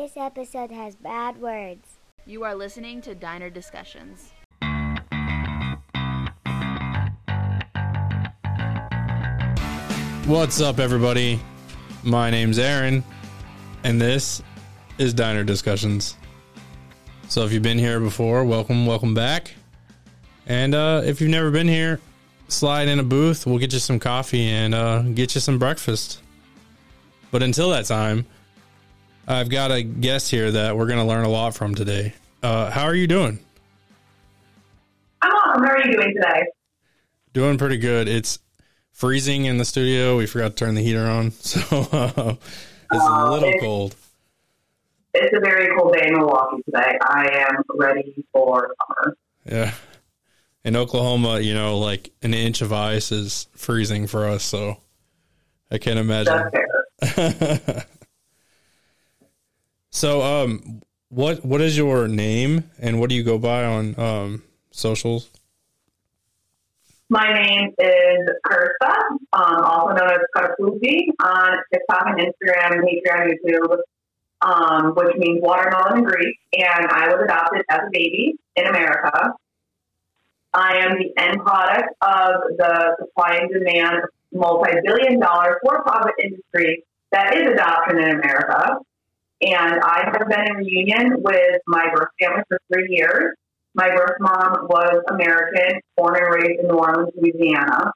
This episode has bad words. You are listening to Diner Discussions. What's up, everybody? My name's Aaron, and this is Diner Discussions. So if you've been here before, welcome back. And if you've never been here, slide in a booth. We'll get you some coffee and get you some breakfast. But until that time, I've got a guest here that we're going to learn a lot from today. How are you doing? I'm awesome. How are you doing today? Doing pretty good. It's freezing in the studio. We forgot to turn the heater on, so it's a little cold. It's a very cold day in Milwaukee today. I am ready for summer. Yeah. In Oklahoma, you know, like an inch of ice is freezing for us, so I can't imagine. That's fair. So, what is your name and what do you go by on socials? My name is Karsa, also known as Karpuzi, on TikTok and Instagram, Patreon, YouTube, which means watermelon in Greek. And I was adopted as a baby in America. I am the end product of the supply and demand multi-billion-dollar for-profit industry that is adoption in America. And I have been in reunion with my birth family for 3 years. My birth mom was American, born and raised in New Orleans, Louisiana.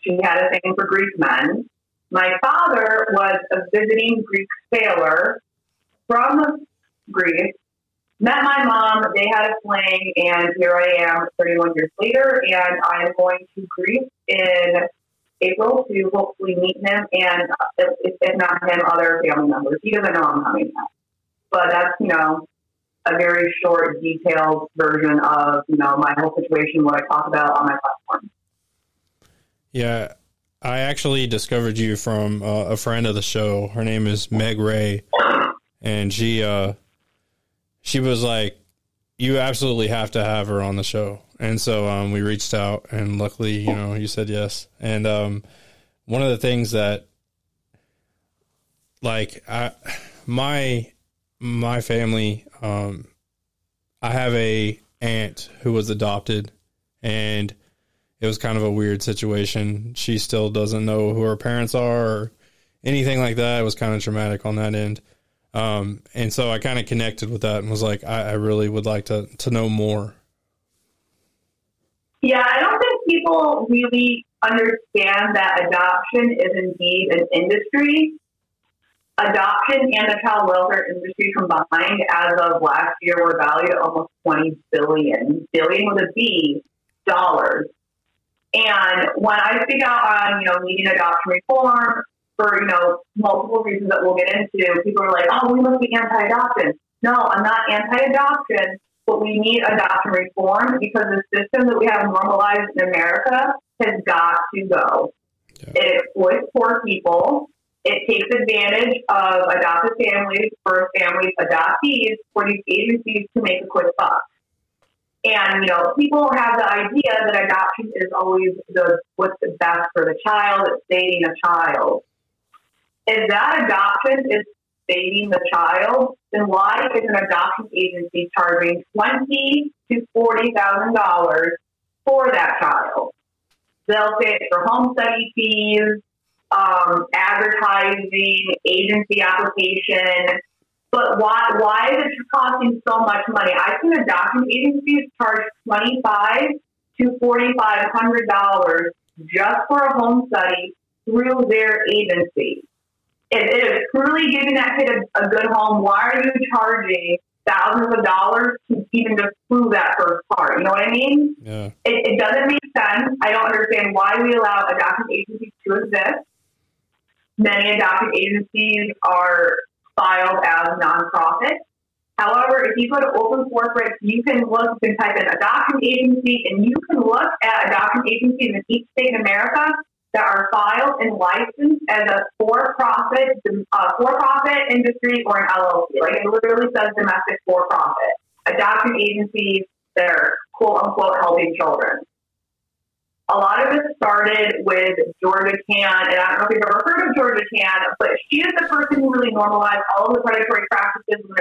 She had a thing for Greek men. My father was a visiting Greek sailor from Greece. Met my mom, they had a fling, and here I am 31 years later, and I am going to Greece in April to hopefully meet him, and if not him, other family members. He doesn't know I'm coming yet. But that's, you know, a very short, detailed version of, you know, my whole situation, what I talk about on my platform. Yeah, I actually discovered you from a friend of the show. Her name is Meg Ray, and she was like, you absolutely have to have her on the show. And so we reached out, and luckily, you know, you said yes. And one of the things that, like, my family, I have a aunt who was adopted, and it was kind of a weird situation. She still doesn't know who her parents are or anything like that. It was kind of traumatic on that end. And so I kind of connected with that and was like, I really would like to know more. Yeah, I don't think people really understand that adoption is indeed an industry. Adoption and the child welfare industry combined as of last year were valued at almost $20 billion with a B, dollars. And when I speak out on, you know, needing adoption reform, for, you know, multiple reasons that we'll get into, people are like, oh, we must be anti-adoption. No, I'm not anti-adoption, but we need adoption reform because the system that we have normalized in America has got to go. Yeah. It exploits poor people. It takes advantage of adopted families, birth families, adoptees, for these agencies to make a quick buck. And, you know, people have the idea that adoption is always what's the best for the child. It's dating a child. If that adoption is dating the child, then why is an adoption agency charging $20,000 to $40,000 for that child? They'll pay it for home study fees, advertising, agency application. But why is it costing so much money? I've seen adoption agencies charge $2,500 to $4,500 just for a home study through their agency. If it is truly giving that kid a good home, why are you charging thousands of dollars to even just prove that first part? You know what I mean? Yeah. It doesn't make sense. I don't understand why we allow adoption agencies to exist. Many adoption agencies are filed as nonprofits. However, if you go to Open Corporate, you can type in adoption agency, and you can look at adoption agencies in each state in America that are filed and licensed as a for-profit industry or an LLC. Like, it literally says domestic for-profit. Adoption agencies that are quote-unquote helping children. A lot of it started with Georgia Tann, and I don't know if you've ever heard of Georgia Tann, but she is the person who really normalized all of the predatory practices with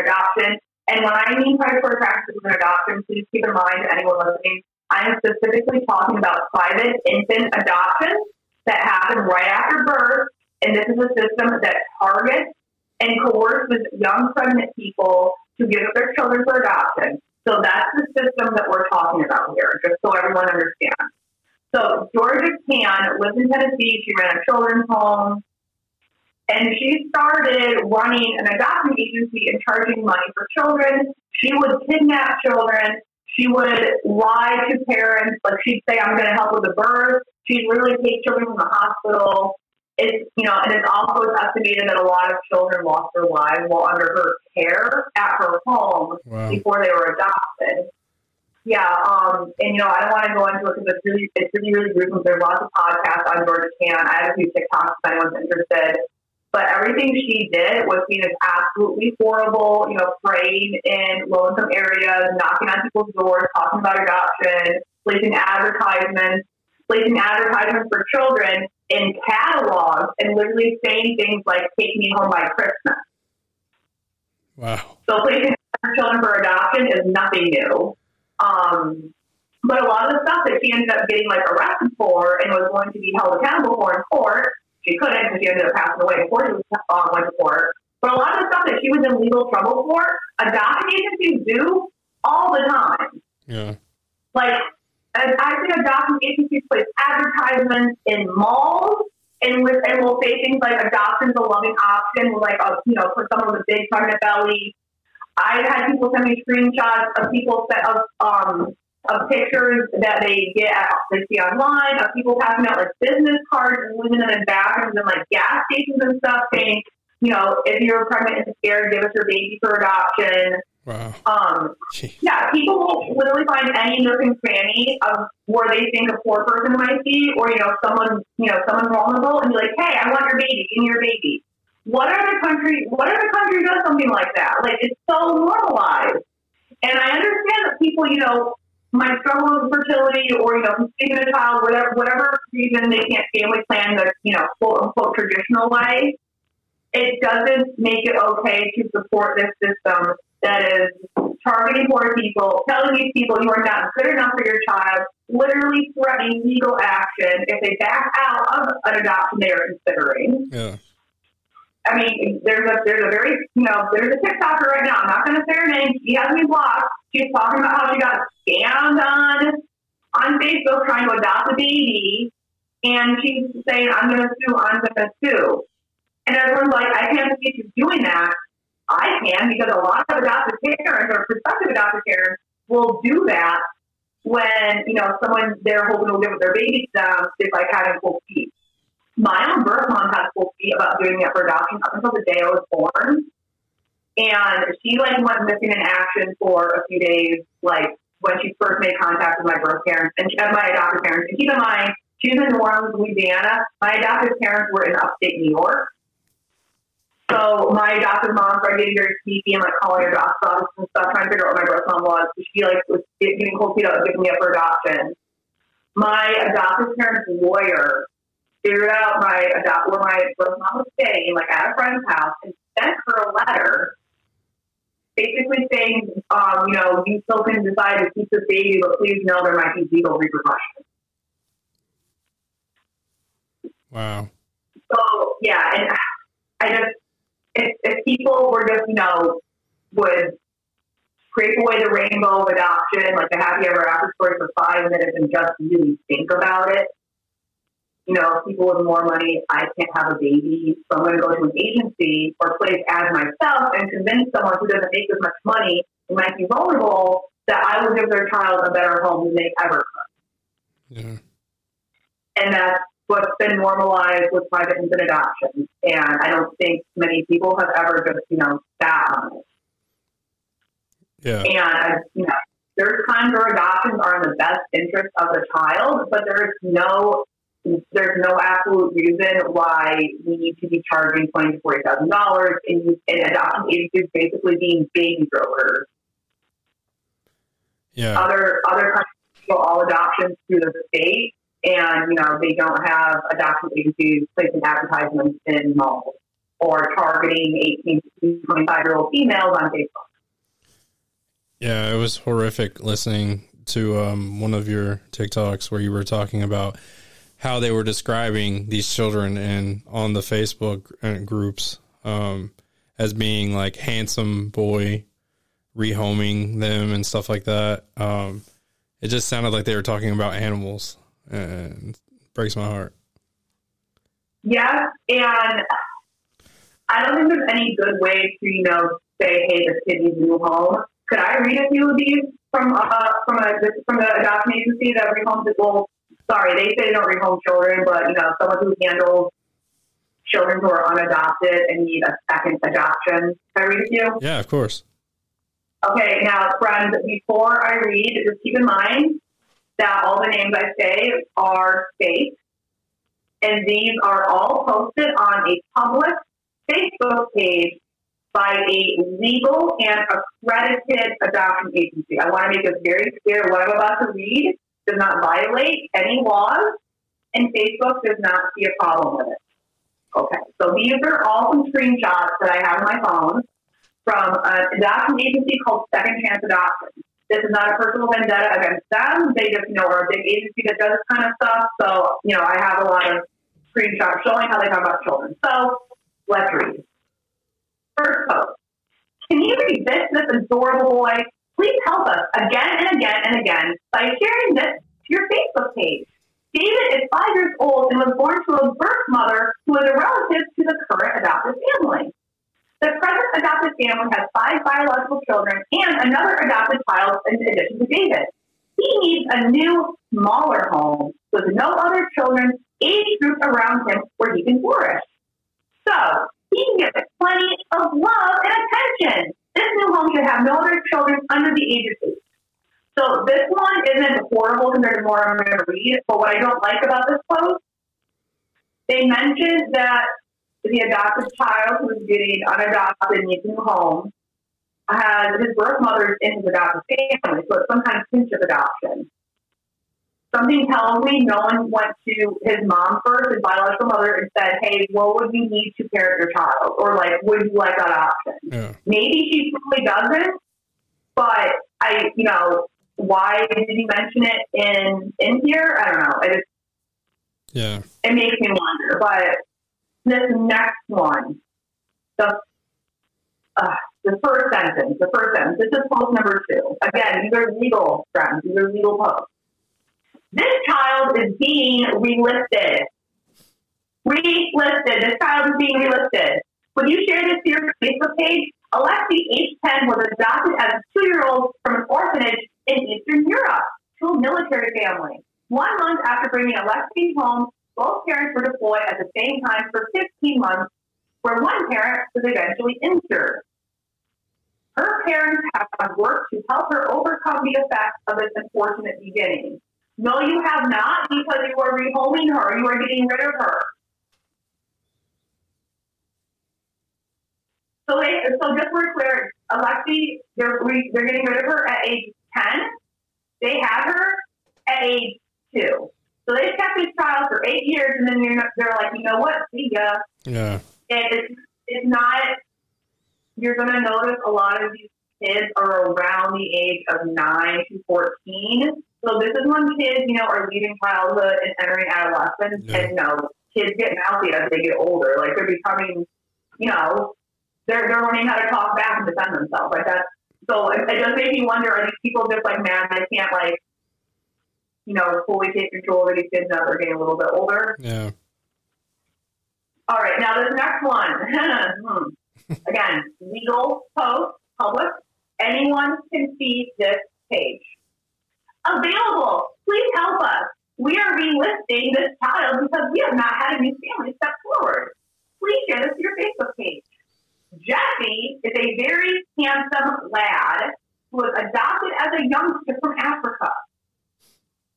And when I mean hardcore practices and adoption, please keep in mind, anyone listening, I am specifically talking about private infant adoptions that happen right after birth. And this is a system that targets and coerces young pregnant people to give up their children for adoption. So that's the system that we're talking about here, just so everyone understands. So Georgia Tann lives in Tennessee. She ran a children's home. And she started running an adoption agency and charging money for children. She would kidnap children. She would lie to parents. Like, she'd say, I'm going to help with the birth. She'd really take children from the hospital. It's, you know, and it's also estimated that a lot of children lost their lives while under her care at her home before they were adopted. Yeah, and, you know, I don't want to go into it because it's really gruesome. There's lots of podcasts on Georgia Tann. I have a few TikToks if anyone's interested. But everything she did was seen as absolutely horrible, you know, praying in low-income areas, knocking on people's doors, talking about adoption, placing advertisements for children in catalogs, and literally saying things like, take me home by Christmas. Wow. So placing children for adoption is nothing new. But a lot of the stuff that she ended up getting, like, arrested for and was going to be held accountable for in court, she couldn't because she ended up passing away before she went to court. But a lot of the stuff that she was in legal trouble for, adoption agencies do all the time. Yeah. Like, I think adoption agencies place advertisements in malls and will say things like adoption's a loving option, like, you know, for someone with a big pregnant belly. I've had people send me screenshots of people of pictures that they see online of people passing out like business cards and leaving them in bathrooms and like gas stations and stuff, saying, you know, if you're pregnant and scared, give us your baby for adoption. Wow. Yeah, people will literally find any nook and cranny of where they think a poor person might be, or, you know, someone vulnerable, and be like, hey, I want your baby, give me your baby. What other country does something like that? Like, it's so normalized. And I understand that people, you know, might struggle with fertility, or, you know, conceiving a child, whatever reason they can't family plan the, you know, quote unquote traditional way. It doesn't make it okay to support this system that is targeting poor people, telling these people you are not good enough for your child, literally threatening legal action if they back out of an adoption they are considering. Yeah. I mean, there's a very, you know, there's a TikToker right now. I'm not going to say her name. She has me blocked. She's talking about how she got scammed on Facebook trying to adopt a baby. And she's saying, I'm going to sue. And everyone's like, I can't believe she's doing that. I can, because a lot of adoptive parents or prospective adoptive parents will do that when, you know, someone they're hoping will give their baby to them is like having full feet. My own birth mom had full feet about doing that for adoption up until the day I was born. And she, like, went missing in action for a few days, like, when she first made contact with my birth parents and my adoptive parents. And keep in mind, she's in New Orleans, Louisiana. My adoptive parents were in upstate New York. So my adoptive mom started getting very sneaky and, like, calling her doctor's office and stuff, trying to figure out what my birth mom was. She, like, was getting cold feet out, giving me up for adoption. My adoptive parents' lawyer figured out where my birth mom was staying, like, at a friend's house, and sent her a letter basically saying, you know, you still can decide to keep this baby, but please know there might be legal repercussions. Wow. So, yeah, and I just... If people were just, you know, would scrape away the rainbow of adoption, like the happy ever after story for 5 minutes, and just really think about it, you know, people with more money, I can't have a baby, so I'm going to go to an agency or place as myself and convince someone who doesn't make as much money and might be vulnerable that I will give their child a better home than they ever could. Yeah. And that's what's been normalized with private infant adoption. And I don't think many people have ever just, you know, sat on it. Yeah. And, you know, there's times where adoptions are in the best interest of the child, but there's no absolute reason why we need to be charging $20,000 to $40,000 in adoption agencies basically being baby growers. Yeah. Other countries do all adoptions through the state. And, you know, they don't have adoption agencies placing advertisements in malls or targeting 18 to 25-year-old females on Facebook. Yeah, it was horrific listening to one of your TikToks where you were talking about how they were describing these children and on the Facebook groups as being like handsome boy, rehoming them and stuff like that. It just sounded like they were talking about animals, and it breaks my heart. Yeah, and I don't think there's any good way to, you know, say, hey, this kid needs a new home. Could I read a few of these from the adoption agency that rehomes people? Sorry, they say they don't rehome children, but, you know, someone who handles children who are unadopted and need a second adoption. Can I read a few? Yeah, of course. Okay, now, friends, before I read, just keep in mind that all the names I say are fake, and these are all posted on a public Facebook page by a legal and accredited adoption agency. I want to make this very clear. What I'm about to read does not violate any laws, and Facebook does not see a problem with it. Okay, so these are all some screenshots that I have on my phone from an adoption agency called Second Chance Adoption. This is not a personal vendetta against them. They just, you know, are a big agency that does this kind of stuff. So, you know, I have a lot of screenshots showing how they talk about children. So, let's read. First post. Can you read this adorable boy? Please help us again and again and again by sharing this to your Facebook page. David is 5 years old and was born to a birth mother who is a relative to the current adopted family. The present adopted family has 5 biological children and another adopted child in addition to David. He needs a new, smaller home with no other children age group around him where he can flourish. So he can get plenty of love and attention. This new home should have no other children under the age of 8. So this one isn't horrible compared to more I'm going to read, but what I don't like about this post, they mentioned that the adopted child who is getting unadopted needs a new home has his birth mother in his adopted family, so it's some kind of kinship adoption. Something tells me no one went to his mom first, his biological mother, and said, hey, what would you need to parent your child? Or, like, would you like that option? Yeah. Maybe she probably doesn't, but I, you know, why did he mention it in here? I don't know. It makes me wonder, but this next one, the first sentence, this is post number 2. Again, these are legal, friends. These are legal posts. This child is being relisted. This child is being relisted. Would you share this to your Facebook page? Alexi, age 10, was adopted as a 2-year-old from an orphanage in Eastern Europe to a military family. 1 month after bringing Alexi home, both parents were deployed at the same time for 15 months, where one parent was eventually injured. Her parents have worked to help her overcome the effects of this unfortunate beginning. No, you have not, because you are rehoming her. You are getting rid of her. So just for clear, Alexi, they're getting rid of her at age 10. They had her at age 2. So they've kept this child for 8 years, and then they're like, you know what? See ya. Yeah. It's not, you're going to notice a lot of these kids are around the age of 9 to 14. So this is when kids, you know, are leaving childhood and entering adolescence. Yeah. And, you know, kids get mouthy as they get older. Like, they're becoming, you know, they're learning how to talk back and defend themselves. Like, that's, so it just makes me wonder, are these people just, like, mad they can't, like, you know, fully take control of these kids now they're getting a little bit older? Yeah. All right, now this next one. Again, legal, post, public. Anyone can see this page. Available. Please help us. We are relisting this child because we have not had a new family step forward. Please share this to your Facebook page. Jesse is a very handsome lad who was adopted as a youngster from Africa.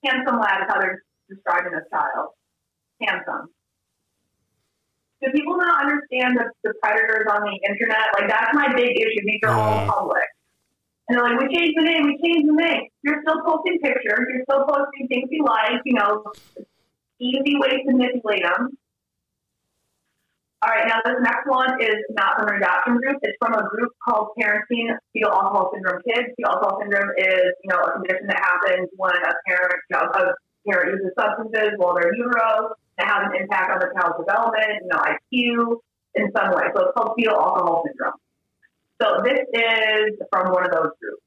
Handsome lad is how they're describing this child. Handsome. Do people not understand the predators on the internet? Like, that's my big issue. These are all public. And they're like, we changed the name. You're still posting pictures. You're still posting things you like. You know, easy ways to manipulate them. All right, now this next one is not from an adoption group. It's from a group called Parenting Fetal Alcohol Syndrome Kids. Fetal alcohol syndrome is, a condition that happens when a parent, parent uses substances while they're utero that has an impact on the child's development, IQ in some way. So it's called fetal alcohol syndrome. So this is from one of those groups.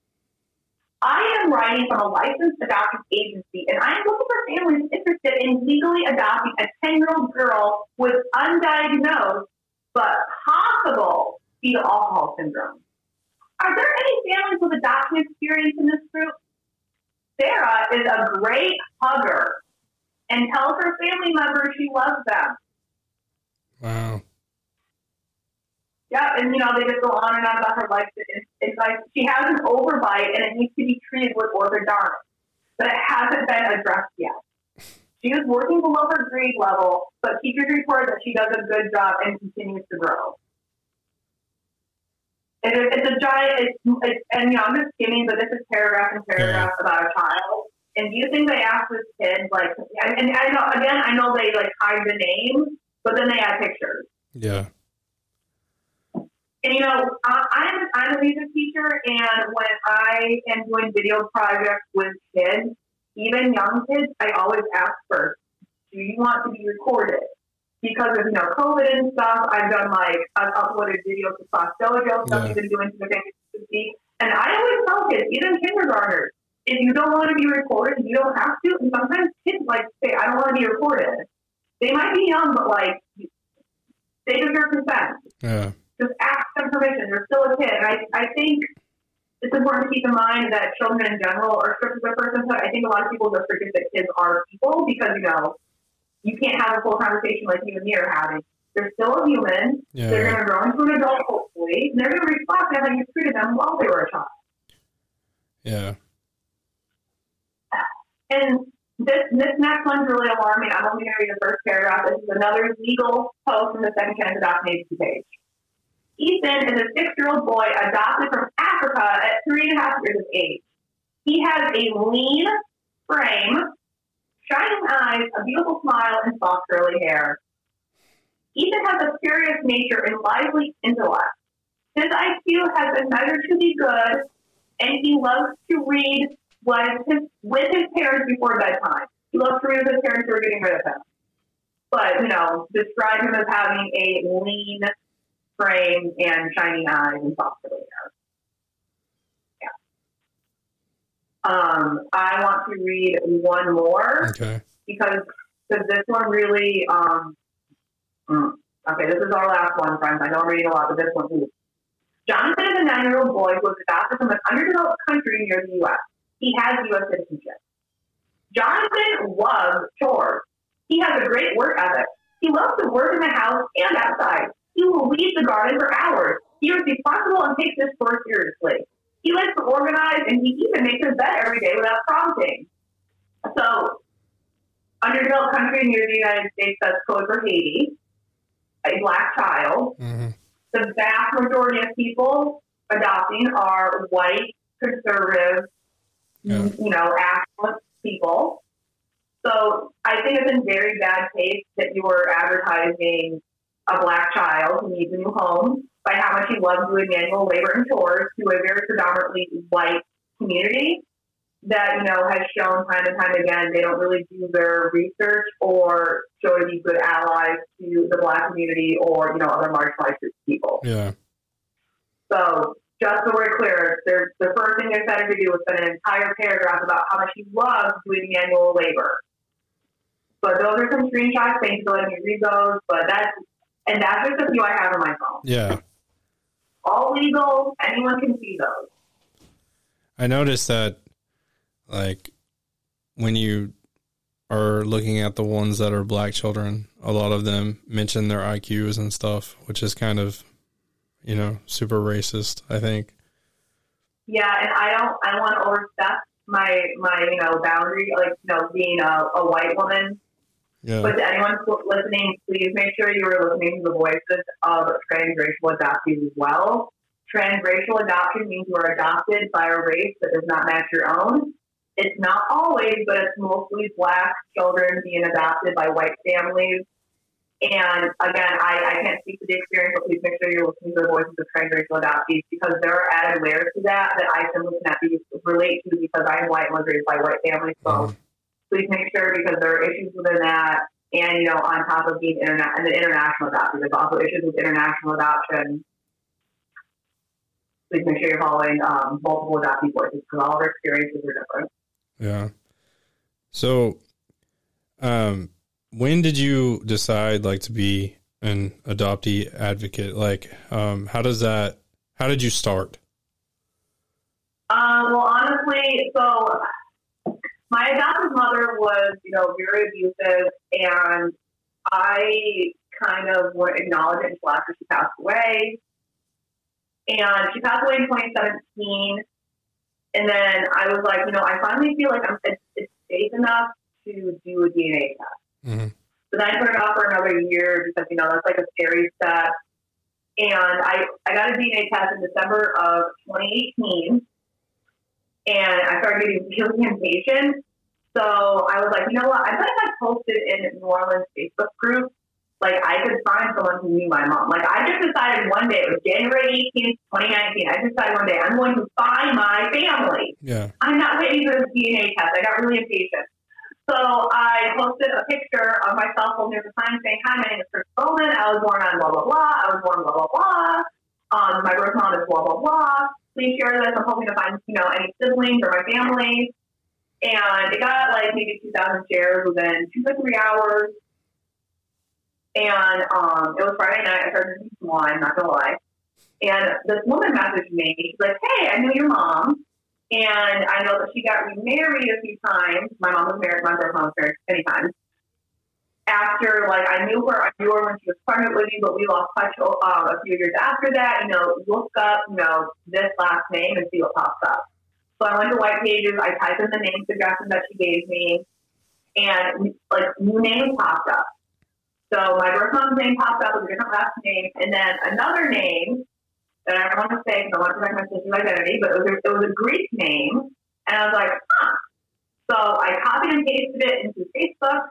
I am writing from a licensed adoption agency, and I am looking for families interested in legally adopting a 10-year-old girl with undiagnosed but possible fetal alcohol syndrome. Are there any families with adoption experience in this group? Sarah is a great hugger and tells her family members she loves them. Wow. Yeah, and they just go on and on about her life. It's like she has an overbite and it needs to be treated with orthodontics, but it hasn't been addressed yet. She is working below her grade level, but teachers report that she does a good job and continues to grow. It's a giant, I'm just skimming, but this is paragraph and paragraph about a child. And do you think they asked this kid, I know they hide the name, but then they add pictures. Yeah. And, I'm a music teacher, and when I am doing video projects with kids, even young kids, I always ask first, do you want to be recorded? Because of, COVID and stuff, I've done, I've uploaded videos to Class Dojo, stuff you've been doing to the family. And I always tell kids, even kindergartners, if you don't want to be recorded, you don't have to. And sometimes kids, say, I don't want to be recorded. They might be young, but, they deserve consent. Yeah. Just ask them permission. They're still a kid. And I think it's important to keep in mind that children in general are stripped of their personhood. I think a lot of people just forget that kids are people because, you can't have a full conversation like you and me are having. They're still a human. Yeah. They're going to grow into an adult, hopefully. And they're going to reflect on how you treated them while they were a child. Yeah. And this next one's really alarming. I'm only going to read the first paragraph. This is another legal post from the Second Chance Adoption agency page. Ethan is a 6-year-old boy adopted from Africa at 3.5 years of age. He has a lean frame, shining eyes, a beautiful smile, and soft curly hair. Ethan has a curious nature and lively intellect. His IQ has been measured to be good, and he loves to read with his parents before bedtime. He loves to read with his parents who are getting rid of him. But, describe him as having a lean frame and shiny eyes and soft hair. Yeah. I want to read one more. Okay. Because this one really. Okay, this is our last one, friends. I know I'm reading a lot, but this one too. Jonathan is a 9-year-old boy who was adopted from an underdeveloped country near the U.S. He has U.S. citizenship. Jonathan loves chores. He has a great work ethic. He loves to work in the house and outside. He will leave the garden for hours. He is responsible and takes this chore seriously. He likes to organize, and he even makes his bed every day without prompting. So, underdeveloped country near the United States, that's code for Haiti, a black child. Mm-hmm. The vast majority of people adopting are white, conservative, affluent people. So, I think it's in very bad taste that you were advertising a black child who needs a new home by how much he loves doing manual labor and chores to a very predominantly white community that, has shown time and time again they don't really do their research or show to be good allies to the black community or, other marginalized people. Yeah. So just so we're clear, the first thing they're trying to do is spend an entire paragraph about how much he loves doing manual labor. But those are some screenshots. Thanks for letting me read those. But that's just a few I have on my phone. Yeah. All legal. Anyone can see those. I noticed that, when you are looking at the ones that are black children, a lot of them mention their IQs and stuff, which is kind of, super racist, I think. Yeah, and I don't want to overstep my boundary, being a white woman. Yeah. But to anyone listening, please make sure you are listening to the voices of transracial adoptees as well. Transracial adoption means you are adopted by a race that does not match your own. It's not always, but it's mostly black children being adopted by white families. And again, I can't speak to the experience, but please make sure you're listening to the voices of transracial adoptees, because there are added layers to that that I can relate to, because I'm white and was raised by white families. So please make sure, because there are issues within that. And, you know, on top of being international adoption, there's also issues with international adoption. Please make sure you're following multiple adoptee voices, because all of our experiences are different. Yeah. So, when did you decide, like, to be an adoptee advocate? Like, how did you start? Well, honestly, so my adoptive mother was, you know, very abusive, and I kind of wouldn't acknowledge it until after she passed away. And she passed away in 2017, and then I was like, you know, I finally feel like it's safe enough to do a DNA test. Mm-hmm. So then I put it off for another year because, you know, that's like a scary step. And I got a DNA test in December of 2018, and I started getting really impatient. So I was like, you know what? I bet if I posted in New Orleans Facebook group, like, I could find someone who knew my mom. Like, I just decided one day, it was January 18th, 2019, I decided one day, I'm going to find my family. Yeah. I'm not waiting for this DNA test. I got really impatient. So I posted a picture of myself holding the sign saying, "Hi, my name is Chris Bowman. I was born on blah, blah, blah. I was born blah, blah, blah. My birth mom is blah, blah, blah. Please share this. I'm hoping to find, you know, any siblings or my family." And it got like maybe 2,000 shares within 2 to 3 hours. And it was Friday night. I started drinking wine, not gonna lie. And this woman messaged me. She's like, "Hey, I knew your mom. And I know that she got remarried a few times." My mom was married, my grandma was married many times. "After, like, I knew her when she was pregnant with you, but we lost touch a few years after that. You know, look up, you know, this last name and see what pops up." So I went to White Pages, I typed in the name suggestion that she gave me, and, like, new name popped up. So my grandma's name popped up with a different last name, and then another name, and I don't want to say because I want to protect my sister's identity, but it was a Greek name. And I was like, huh. So I copied and pasted it into Facebook.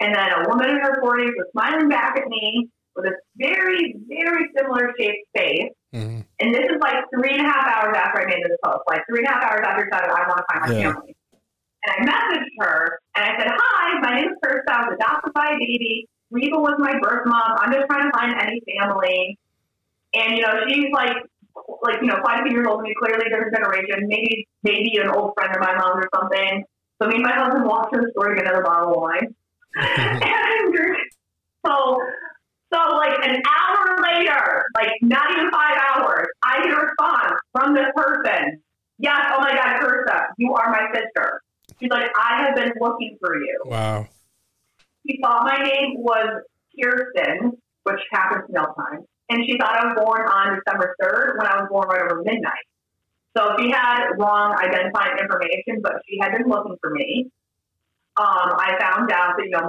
And then a woman in her 40s was smiling back at me with a very, very similar shaped face. Mm-hmm. And this is like 3.5 hours after I made this post. Like 3.5 hours after I decided I want to find my family. And I messaged her and I said, "Hi, my name is Kirsten. I was adopted by a baby. Reba was my birth mom. I'm just trying to find any family." And, you know, she's like, you know, 5 years old, and clearly different generation, maybe an old friend of my mom's or something. So me and my husband walked to the store to get another bottle of wine. Mm-hmm. And so like an hour later, like not even 5 hours, I get a response from this person. "Yes, oh my God, Kirsta, you are my sister." She's like, "I have been looking for you." Wow. She thought my name was Kirsten, which happens in no time. And she thought I was born on December 3rd when I was born right over midnight. So she had wrong identifying information, but she had been looking for me. I found out that, you know,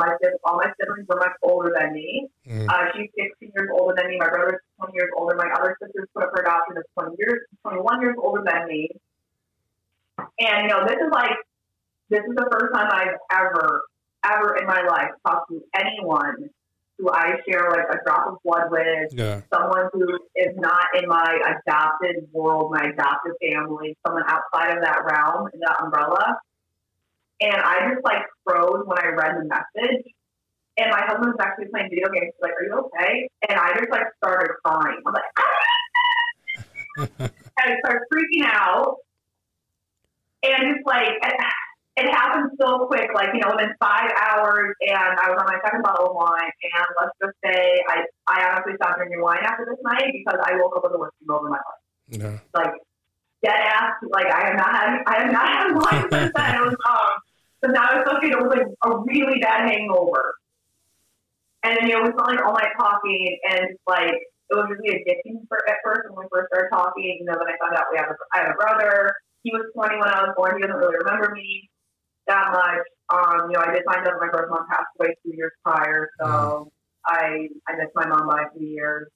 all my siblings were much older than me. Mm. She's 16 years older than me. My brother's 20 years older. My other sister's put up for adoption is 21 years older than me. And, you know, this is the first time I've ever in my life talked to anyone who I share like a drop of blood with, someone who is not in my adopted world, my adopted family, someone outside of that realm, in that umbrella. And I just like froze when I read the message. And my husband's actually playing video games. He's like, "Are you okay?" And I just like started crying. I'm like, "Ah!" And I started freaking out. And just like, it happened so quick, like, you know, within 5 hours, and I was on my second bottle of wine, and let's just say I honestly stopped drinking wine after this night because I woke up with a whiskey over my life. Yeah. Like, dead ass, like, I have not had wine since then. It was, so now I was so it was like a really bad hangover. And then, you know, we felt like all night talking, and like, it was really addicting at first when we first started talking, you know, then I found out I have a brother. He was 20 when I was born. He doesn't really remember me that much. You know, I did find out my birth mom passed away 2 years prior, so I missed my mom by 3 years,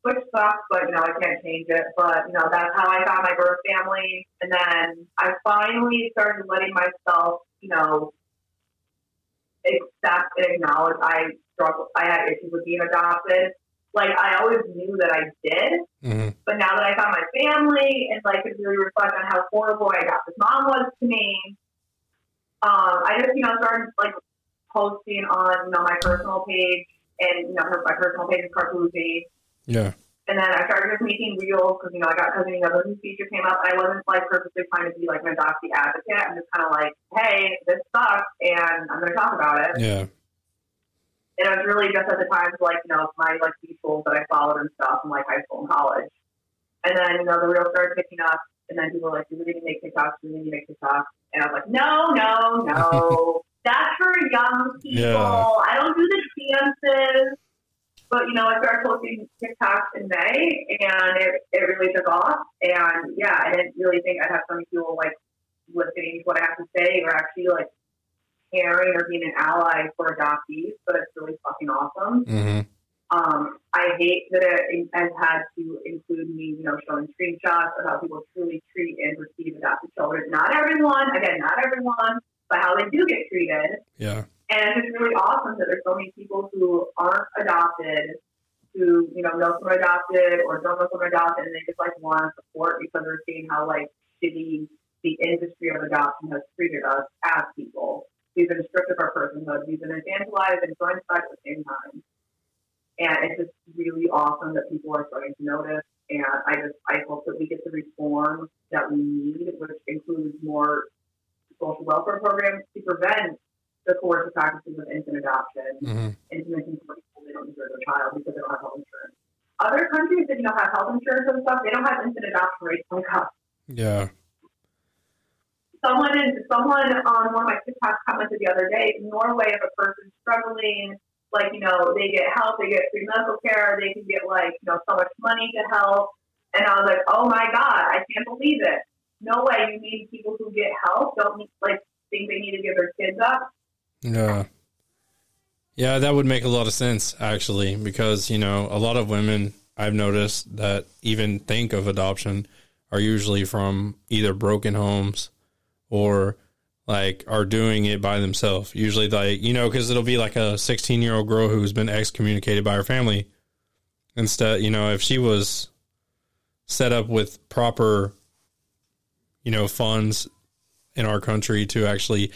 which sucks, but, you know, I can't change it. But, you know, that's how I found my birth family. And then I finally started letting myself, you know, accept and acknowledge I struggle. I had issues with being adopted. Like, I always knew that I did, mm-hmm. but now that I found my family and, like, could really reflect on how horrible I got this mom was to me, I just, you know, started, like, posting on, you know, my personal page, and, you know, my personal page is Karpuzi. Yeah. And then I started just making reels because, you know, I got something, you know, this feature came up. I wasn't, like, purposely trying to be, like, an adoptee advocate. I'm just kind of like, hey, this sucks, and I'm going to talk about it. Yeah. And it was really just at the time, like, you know, my, like, people that I followed and stuff in, like, high school and college. And then, you know, the reel started picking up, and then people were like, do we need to make TikToks? And I was like, no. That's for young people. Yeah. I don't do the dances. But, you know, I started posting TikToks in May, and it really took off. And, yeah, I didn't really think I'd have so many people, like, listening to what I have to say or actually, like, caring or being an ally for adoptees, but it's really fucking awesome. Mm-hmm. I hate that it has had to include me, you know, showing screenshots of how people truly treat and receive adopted children. Not everyone, but how they do get treated. Yeah. And it's just really awesome that there's so many people who aren't adopted, who, you know someone adopted or don't know someone adopted, and they just, like, want to support because they're seeing how, like, shitty the industry of adoption has treated us as people. We've been stripped of our personhood. We've been evangelized and joined at the same time. And it's just really awesome that people are starting to notice. And I hope that we get the reform that we need, which includes more social welfare programs to prevent the coercive practices of infant adoption, mm-hmm. and to making sure people they don't deserve their child because they don't have health insurance. Other countries that, you know, have health insurance and stuff, they don't have infant adoption rates like us. Yeah. Someone on one of my TikTok commented the other day, in Norway, if a person's struggling, like, you know, they get help, they get free medical care, they can get, like, you know, so much money to help. And I was like, oh my God, I can't believe it. No way. You need people who get help, don't, like, think they need to give their kids up. Yeah. Yeah, that would make a lot of sense, actually, because, you know, a lot of women I've noticed that even think of adoption are usually from either broken homes or, like, are doing it by themselves. Usually, like, you know, because it'll be like a 16-year-old girl who's been excommunicated by her family. Instead, you know, if she was set up with proper, you know, funds in our country to actually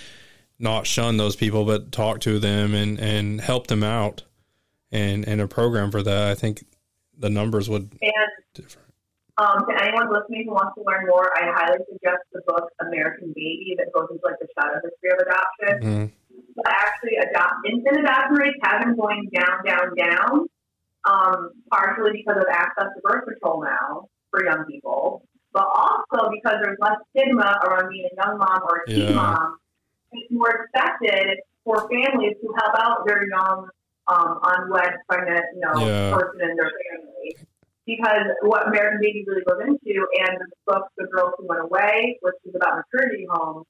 not shun those people, but talk to them and help them out, and a program for that, I think the numbers would be different. To anyone listening who wants to learn more, I highly suggest the book American Baby that goes into, like, the shadow history of adoption. Mm-hmm. But actually, infant adoption rates have been going down, partially because of access to birth control now for young people, but also because there's less stigma around being a young mom or a teen mom. It's more expected for families to help out their young, unwed, pregnant, you know, person in their family. Because what American Baby really goes into, and the book The Girls Who Went Away, which is about maternity homes,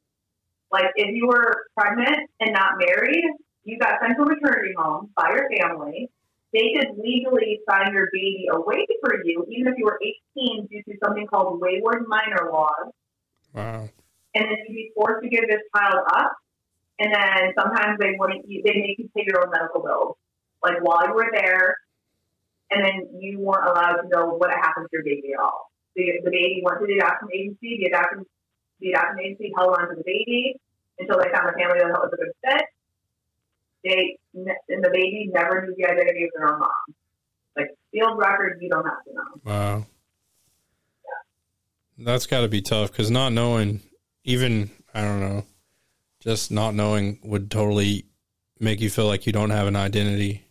like, if you were pregnant and not married, you got sent to a maternity home by your family. They could legally sign your baby away for you, even if you were 18, due to something called wayward minor laws. Wow. And then you'd be forced to give this child up, and then sometimes they make you pay your own medical bills, like, while you were there. And then you weren't allowed to know what happened to your baby at all. The baby went to the adoption agency. The adoption agency held on to the baby until they found a family that was a good fit. And the baby never knew the identity of their own mom. Like, field records, you don't have to know. Wow. Yeah. That's got to be tough, because not knowing, even, I don't know, just not knowing would totally make you feel like you don't have an identity.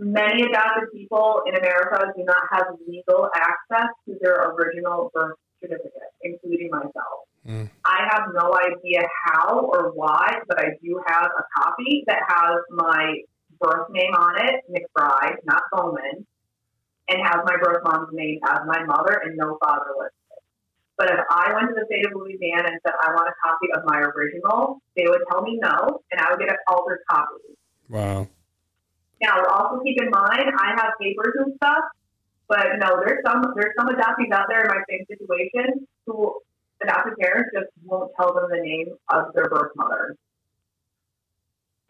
Many adopted people in America do not have legal access to their original birth certificate, including myself. Mm. I have no idea how or why, but I do have a copy that has my birth name on it, McBride, not Bowman, and has my birth mom's name as my mother and no father listed. But if I went to the state of Louisiana and said, I want a copy of my original, they would tell me no, and I would get an altered copy. Wow. Now, also keep in mind, I have papers and stuff, but, you know, there's some adoptees out there in my same situation who adopted parents just won't tell them the name of their birth mother.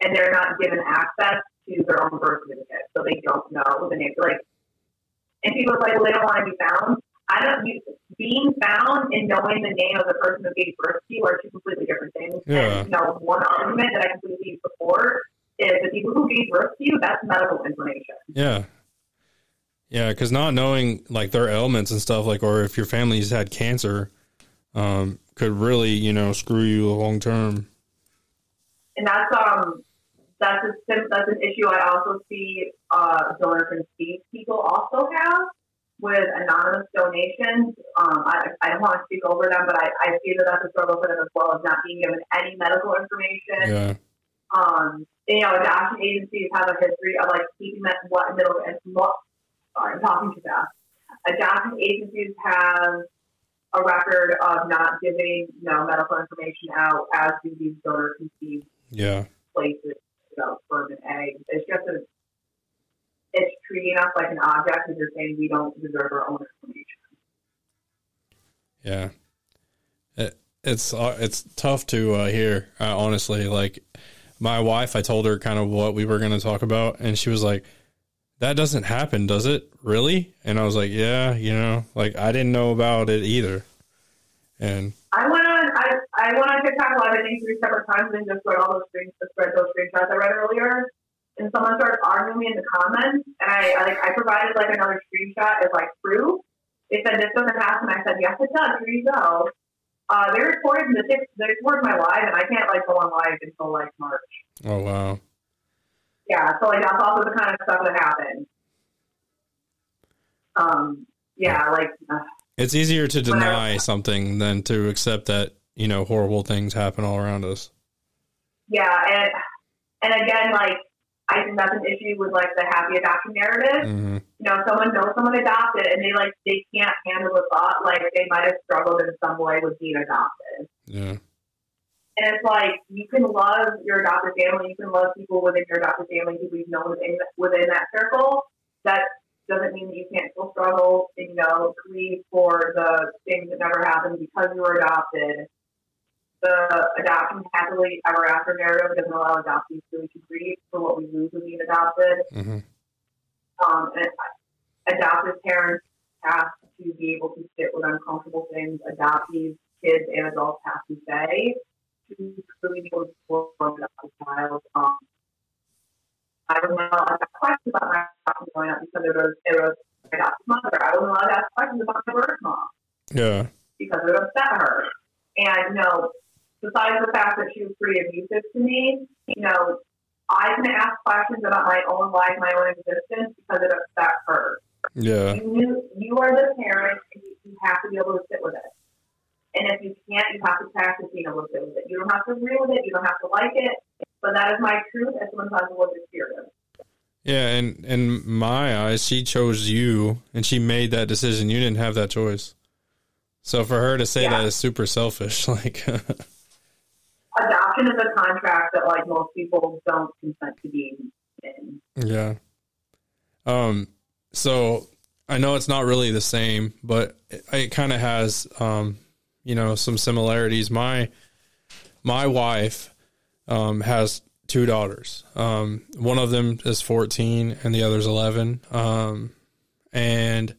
And they're not given access to their own birth certificate, so they don't know the name. Like, and people are like, well, they don't want to be found. I don't use being found and knowing the name of the person who gave birth to you are two completely different things. Yeah. And, you know, one argument that I completely support is the people who gave birth to you, that's medical information. Yeah. Yeah, because not knowing, like, their ailments and stuff, like, or if your family's had cancer, could really, you know, screw you long term. And that's an issue I also see donors and seed people also have with anonymous donations. I don't want to speak over them, but I see that that's a struggle for them as well, as not being given any medical information. Yeah. You know, adoption agencies have a history of, like, keeping that Adoption agencies have a record of not giving, you know, medical information out, as do these donor-conceived places to go sperm and eggs. It's just it's treating us like an object, because you're saying we don't deserve our own information. Yeah, it's tough to hear, honestly. Like, my wife, I told her kind of what we were going to talk about, and she was like, "That doesn't happen, does it? Really?" And I was like, yeah, you know, like, I didn't know about it either. And I went on TikTok live, I think, 3 separate times, and just read all those screenshots I read earlier. And someone started arguing me in the comments, and I provided, like, another screenshot as, like, proof. They said, "This doesn't happen." I said, "Yes, it does. Here you go." They recorded my live, and I can't, like, go on live until, like, March. Oh, wow. Yeah, so, like, that's also the kind of stuff that happens. It's easier to deny something than to accept that, you know, horrible things happen all around us. Yeah, and again, like, I think that's an issue with, like, the happy adoption narrative. Mm-hmm. You know, someone knows someone adopted, and they, like, they can't handle the thought, like, they might have struggled in some way with being adopted. Yeah. And it's like, you can love your adopted family, you can love people within your adopted family who we've known within that circle. That doesn't mean that you can't still struggle and, you know, grieve for the things that never happened because you were adopted. The adoption happily ever after narrative doesn't allow adoptees really to grieve for what we lose with being adopted. Mm-hmm. And adopted parents have to be able to sit with uncomfortable things. Adoptees, kids, and adults have to say. I wouldn't allow to ask questions about my adoption growing up, because it was my adoptive mother. I wouldn't allow to ask questions about my birth mom. Yeah. Because it upset her. And, you know, besides the fact that she was pretty abusive to me, you know, I can ask questions about my own life, my own existence, because it upset her. Yeah. You are the parent, and you have to be able to sit with it. And if you can't, you have to practice being able to sit with it. You don't have to agree with it. You don't have to like it. But that is my truth as someone who has a lived experience. Yeah, and in my eyes, she chose you, and she made that decision. You didn't have that choice. So for her to say that is super selfish. Like, adoption is a contract that, like, most people don't consent to being in. Yeah. So I know it's not really the same, but it kind of has you know, some similarities. My wife has 2 daughters. One of them is 14 and the other's 11. And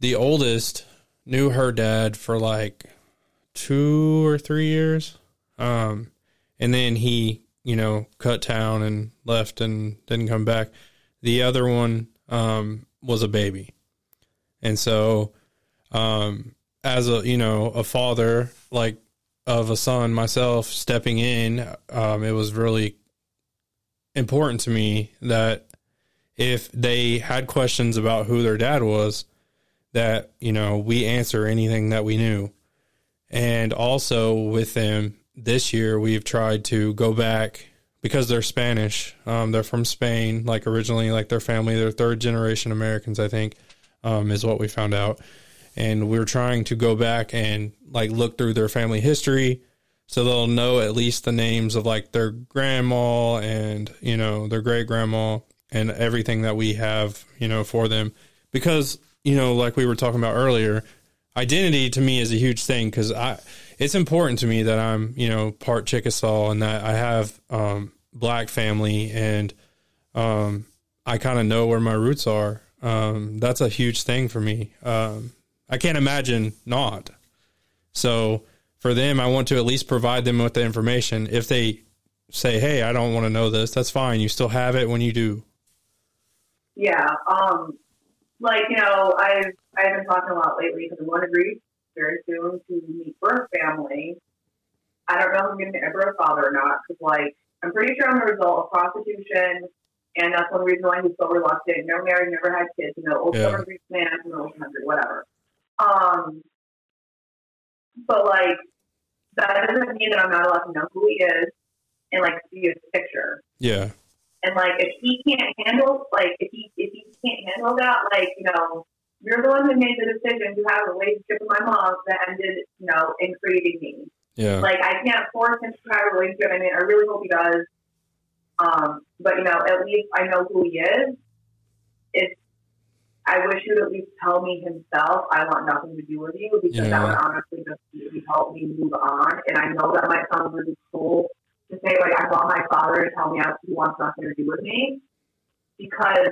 the oldest knew her dad for like 2 or 3 years. And then he, you know, cut town and left and didn't come back. The other one was a baby. And so as a, you know, a father, like, of a son myself, stepping in, it was really important to me that if they had questions about who their dad was, that, you know, we answer anything that we knew. And also with them this year, we've tried to go back, because they're Spanish. They're from Spain, like, originally, like, their family, they're 3rd generation Americans, I think, is what we found out. And we were trying to go back and, like, look through their family history, so they'll know at least the names of, like, their grandma and, you know, their great grandma and everything that we have, you know, for them. Because, you know, like we were talking about earlier, identity to me is a huge thing, because it's important to me that I'm, you know, part Chickasaw, and that I have black family and I kind of know where my roots are. That's a huge thing for me. I can't imagine not. So for them, I want to at least provide them with the information. If they say, hey, I don't want to know this, that's fine. You still have it when you do. Yeah. Like, you know, I've been talking a lot lately because I want to agree very soon to meet birth family. I don't know if I'm going to be ever a father or not, because, like, I'm pretty sure I'm the result of prostitution, and that's one reason why he's so reluctant. Never married, never had kids, you know, old country man, you know, old country, whatever. But, like, that doesn't mean that I'm not allowed to know who he is and, like, see his picture. Yeah. And, like, if he can't handle, like, if he can't handle that, like, you know, you're the one who made the decision to have a relationship with my mom that ended, you know, in creating me. Yeah. Like, I can't force him to have a relationship. I mean, I really hope he does. But, you know, at least I know who he is. I wish he would at least tell me himself, I want nothing to do with you, because that would honestly just really help me move on. And I know that might sound really cool to say, like, I want my father to tell me he wants nothing to do with me, because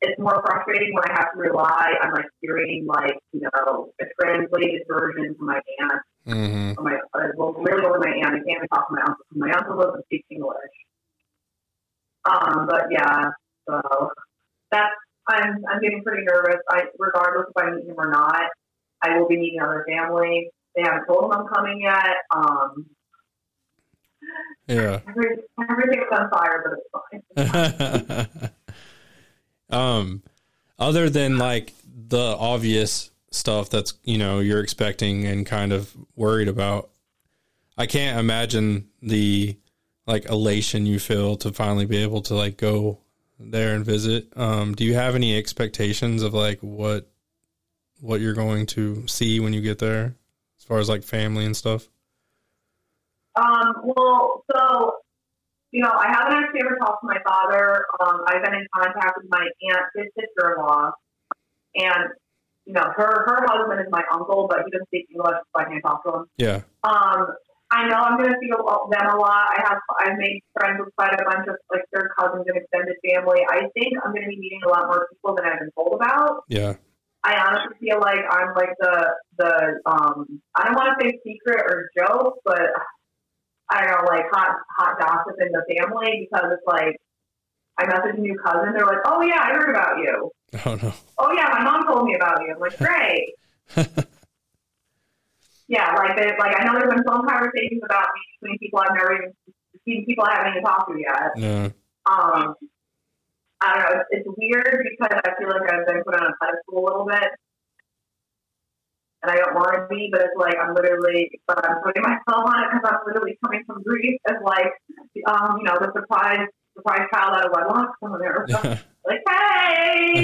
it's more frustrating when I have to rely on, like, hearing, like, you know, a translated version from my aunt. Mm-hmm. Really only my aunt. I can't even talk to my uncle. My uncle doesn't speak English. But yeah, so that's, I'm getting pretty nervous. Regardless if I meet him or not, I will be meeting other family. They haven't told him I'm coming yet. Yeah. Everything's on fire, but it's fine. Other than, like, the obvious stuff that's, you know, you're expecting and kind of worried about, I can't imagine the, like, elation you feel to finally be able to, like, go there and visit. Do you have any expectations of, like, what you're going to see when you get there, as far as, like, family and stuff? Well, so, you know, I haven't actually ever talked to my father. I've been in contact with my aunt, his sister-in-law, and, you know, her husband is my uncle, but he doesn't speak English, so I can't talk to him. Yeah. I know I'm going to see them a lot. I've made friends with quite a bunch of, like, third cousins and extended family. I think I'm going to be meeting a lot more people than I've been told about. Yeah. I honestly feel like I'm, like, the I don't want to say secret or joke, but I don't know, like, hot gossip in the family, because it's like, I messaged a new cousin. They're like, oh, yeah, I heard about you. Oh, no. Oh, yeah, my mom told me about you. I'm like, great. Yeah, like, I know there's been phone conversations about me between people I've never even seen, people I haven't even talked to yet. Yeah. I don't know. It's weird, because I feel like I've been put on a pedestal a little bit. And I don't want to be, but it's like I'm putting myself on it, because I'm literally coming from grief as, like, you know, the surprise child out of wedlock. Someone there, like, hey.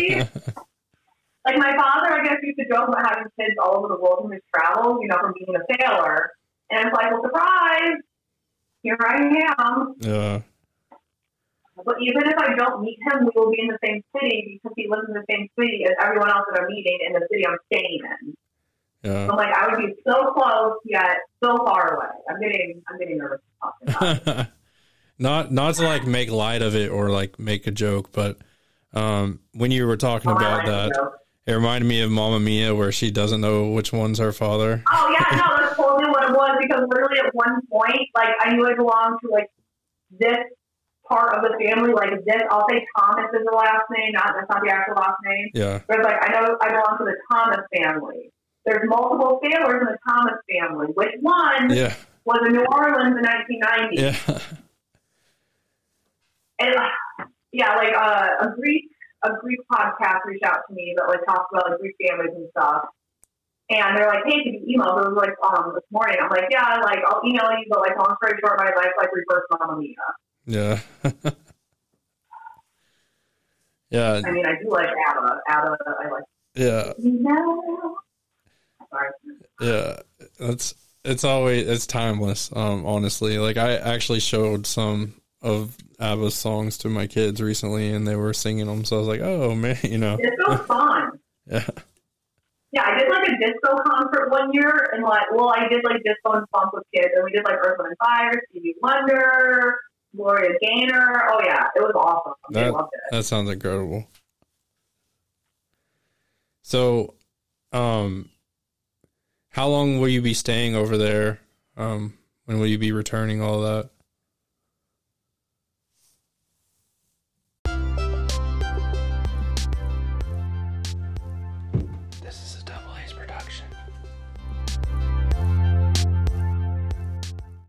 Like, my father, I guess, used to joke about having kids all over the world from his travels, you know, from being a sailor. And it's like, well, surprise, here I am. Yeah. But even if I don't meet him, we will be in the same city, because he lives in the same city as everyone else that I'm meeting in the city I'm staying in. Yeah. So, like, I would be so close, yet so far away. I'm getting nervous talking about it. Not to, like, make light of it or, like, make a joke, but when you were talking about that, it reminded me of Mamma Mia, where she doesn't know which one's her father. Oh, yeah, no, that's totally what it was, because literally at one point, like, I knew I belonged to, like, this part of the family, like, this, I'll say Thomas is the last name, that's not the actual last name. Yeah. But it's like, I know I belong to the Thomas family. There's multiple sailors in the Thomas family. Which one was in New Orleans in 1990? Yeah. And, yeah, like, a Greek podcast reached out to me that, like, talks about, like, Greek families and stuff. And they're like, hey, can you email? It was, like, this morning. I'm like, yeah, like, I'll email you, but, like, long story short, my life, like, reverse Mamma Mia. Yeah. Yeah. I mean, I do like Abba, I like. Yeah. No. Sorry. Yeah. It's timeless, honestly. Like, I actually showed some of Abba's songs to my kids recently, and they were singing them, so I was like, oh man, you know, it's so fun. yeah I did, like, a disco concert one year, and, like, well, I did, like, disco and funk with kids, and we did, like, Earth, Wind & Fire, Stevie Wonder, Gloria Gaynor. Oh, yeah. It was awesome. I loved it. That sounds incredible. So, how long will you be staying over there? When will you be returning, all that? This is a Double A's production.